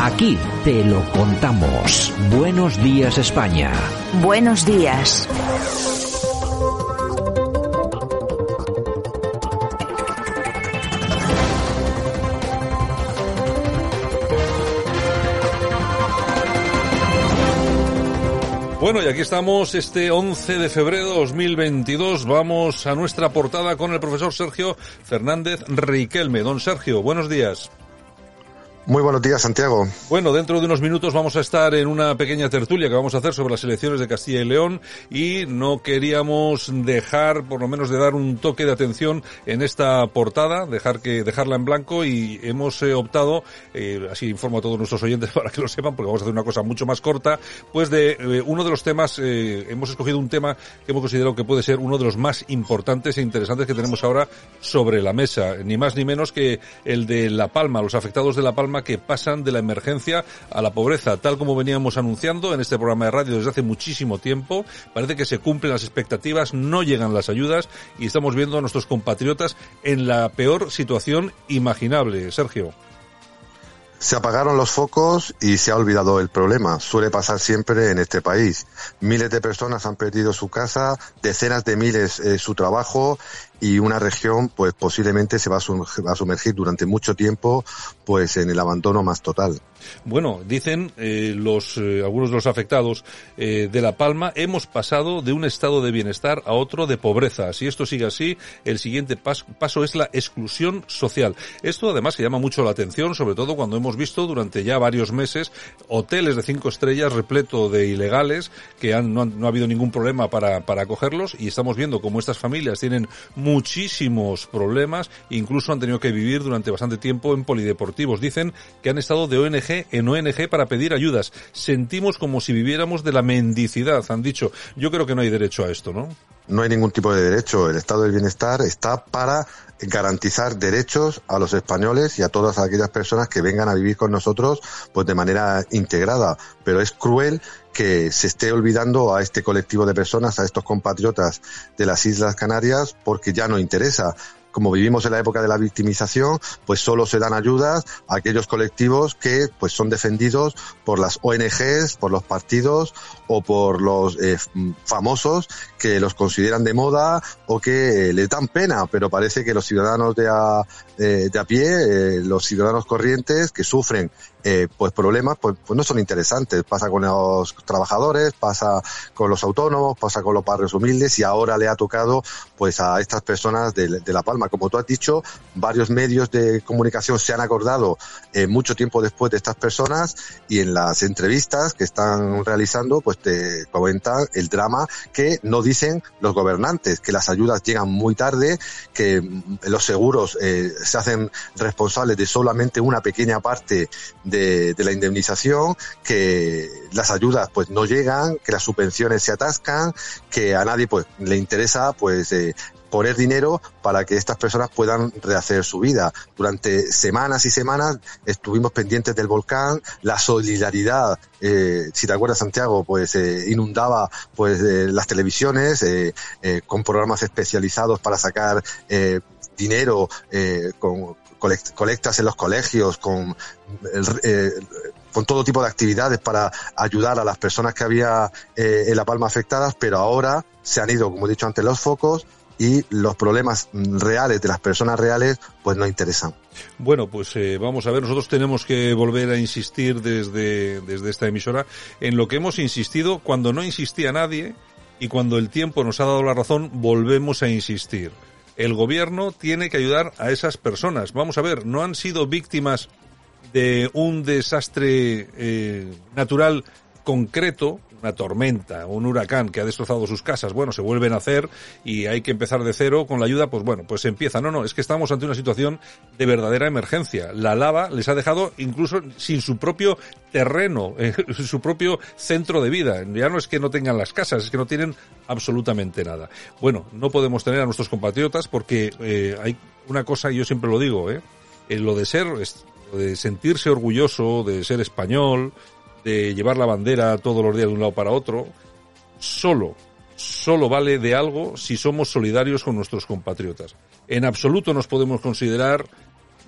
Aquí te lo contamos. Buenos días, España. Buenos días. Bueno, y aquí estamos este 11 de febrero de 2022. Vamos a nuestra portada con el profesor Sergio Fernández Riquelme. Don Sergio, buenos días. Muy buenos días, Santiago. Bueno, dentro de unos minutos vamos a estar en una pequeña tertulia que vamos a hacer sobre las elecciones de Castilla y León, y no queríamos dejar, por lo menos, de dar un toque de atención en esta portada, dejarla en blanco, y hemos optado, así informo a todos nuestros oyentes para que lo sepan, porque vamos a hacer una cosa mucho más corta, pues de uno de los temas, hemos escogido un tema que hemos considerado que puede ser uno de los más importantes e interesantes que tenemos ahora sobre la mesa, ni más ni menos que el de La Palma, los afectados de La Palma que pasan de la emergencia a la pobreza, tal como veníamos anunciando en este programa de radio desde hace muchísimo tiempo. Parece que se cumplen las expectativas, no llegan las ayudas y estamos viendo a nuestros compatriotas en la peor situación imaginable, Sergio. Se apagaron los focos y se ha olvidado el problema. Suele pasar siempre en este país. Miles de personas han perdido su casa, decenas de miles su trabajo, y una región pues posiblemente se va a sumergir durante mucho tiempo pues en el abandono más total. Bueno, dicen algunos de los afectados de La Palma, hemos pasado de un estado de bienestar a otro de pobreza. Si esto sigue así, el siguiente paso es la exclusión social. Esto además que llama mucho la atención, sobre todo cuando hemos visto durante ya varios meses hoteles de 5 estrellas repleto de ilegales que no ha habido ningún problema para acogerlos, y estamos viendo cómo estas familias tienen muchísimos problemas, incluso han tenido que vivir durante bastante tiempo en polideportivos. Dicen que han estado de ONG en ONG para pedir ayudas. Sentimos como si viviéramos de la mendicidad, han dicho. Yo creo que no hay derecho a esto, ¿no? No hay ningún tipo de derecho. El estado del bienestar está para garantizar derechos a los españoles y a todas aquellas personas que vengan a vivir con nosotros pues de manera integrada. Pero es cruel que se esté olvidando a este colectivo de personas, a estos compatriotas de las Islas Canarias, porque ya no interesa. Como vivimos en la época de la victimización, pues solo se dan ayudas a aquellos colectivos que pues son defendidos por las ONGs, por los partidos o por los famosos que los consideran de moda o que les dan pena, pero parece que los ciudadanos de a pie, los ciudadanos corrientes que sufren pues problemas, pues no son interesantes. Pasa con los trabajadores, pasa con los autónomos, pasa con los barrios humildes, y ahora le ha tocado pues a estas personas de La Palma. Como tú has dicho, varios medios de comunicación se han acordado mucho tiempo después de estas personas, y en las entrevistas que están realizando pues te comentan el drama que no dicen los gobernantes, que las ayudas llegan muy tarde, que los seguros se hacen responsables de solamente una pequeña parte de la indemnización, que las ayudas pues no llegan, que las subvenciones se atascan, que a nadie pues le interesa pues poner dinero para que estas personas puedan rehacer su vida. Durante semanas y semanas estuvimos pendientes del volcán, la solidaridad, si te acuerdas, Santiago, pues inundaba pues las televisiones con programas especializados para sacar dinero, con colectas en los colegios, con todo tipo de actividades para ayudar a las personas que había en La Palma afectadas, pero ahora se han ido, como he dicho antes, los focos, y los problemas reales de las personas reales pues no interesan. Bueno, pues vamos a ver, nosotros tenemos que volver a insistir desde esta emisora en lo que hemos insistido cuando no insistía nadie, y cuando el tiempo nos ha dado la razón volvemos a insistir. El gobierno tiene que ayudar a esas personas. Vamos a ver, no han sido víctimas de un desastre natural concreto, una tormenta, un huracán que ha destrozado sus casas, bueno, se vuelven a hacer y hay que empezar de cero con la ayuda, pues bueno, pues se empieza. No, es que estamos ante una situación de verdadera emergencia. La lava les ha dejado incluso sin su propio terreno, su propio centro de vida. Ya no es que no tengan las casas, es que no tienen absolutamente nada. Bueno, no podemos tener a nuestros compatriotas porque hay una cosa, y yo siempre lo digo, lo de ser, de sentirse orgulloso, de ser español, de llevar la bandera todos los días de un lado para otro, solo vale de algo si somos solidarios con nuestros compatriotas. En absoluto nos podemos considerar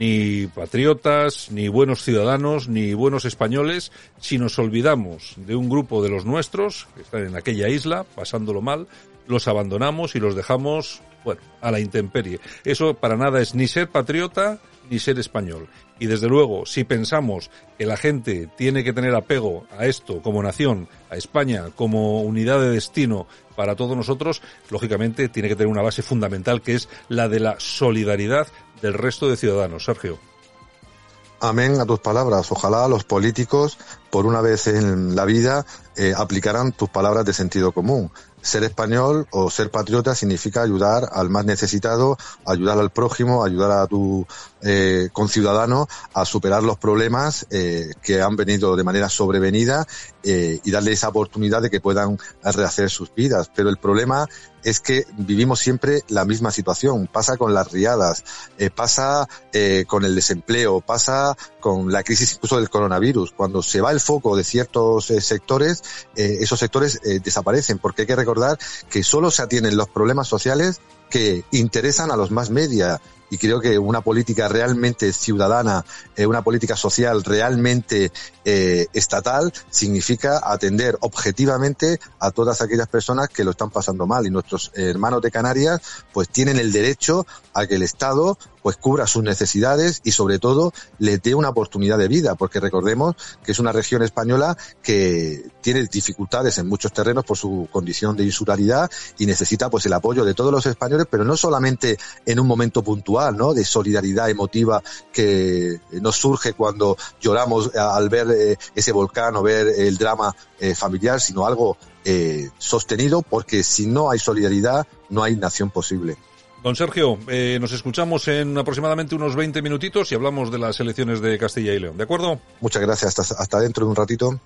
ni patriotas, ni buenos ciudadanos, ni buenos españoles, si nos olvidamos de un grupo de los nuestros, que están en aquella isla, pasándolo mal, los abandonamos y los dejamos, bueno, a la intemperie. Eso para nada es ni ser patriota, ni ser español. Y desde luego, si pensamos que la gente tiene que tener apego a esto como nación, a España como unidad de destino para todos nosotros, lógicamente tiene que tener una base fundamental que es la de la solidaridad del resto de ciudadanos. Sergio. Amén a tus palabras. Ojalá los políticos, por una vez en la vida, aplicaran tus palabras de sentido común. Ser español o ser patriota significa ayudar al más necesitado, ayudar al prójimo, ayudar a tu conciudadano a superar los problemas que han venido de manera sobrevenida y darle esa oportunidad de que puedan rehacer sus vidas. Pero el problema es que vivimos siempre la misma situación. Pasa con las riadas, pasa con el desempleo, pasa con la crisis incluso del coronavirus. Cuando se va el foco de ciertos sectores, esos sectores desaparecen, porque hay que recordar que solo se atienden los problemas sociales que interesan a los más media. Y creo que una política realmente ciudadana, una política social realmente estatal, significa atender objetivamente a todas aquellas personas que lo están pasando mal. Y nuestros hermanos de Canarias pues tienen el derecho a que el Estado pues cubra sus necesidades y sobre todo les dé una oportunidad de vida, porque recordemos que es una región española que tiene dificultades en muchos terrenos por su condición de insularidad y necesita pues el apoyo de todos los españoles, pero no solamente en un momento puntual, ¿no?, de solidaridad emotiva que nos surge cuando lloramos al ver ese volcán o ver el drama familiar, sino algo sostenido, porque si no hay solidaridad no hay nación posible. Don Sergio, nos escuchamos en aproximadamente unos 20 minutitos y hablamos de las elecciones de Castilla y León, ¿de acuerdo? Muchas gracias, hasta dentro de un ratito.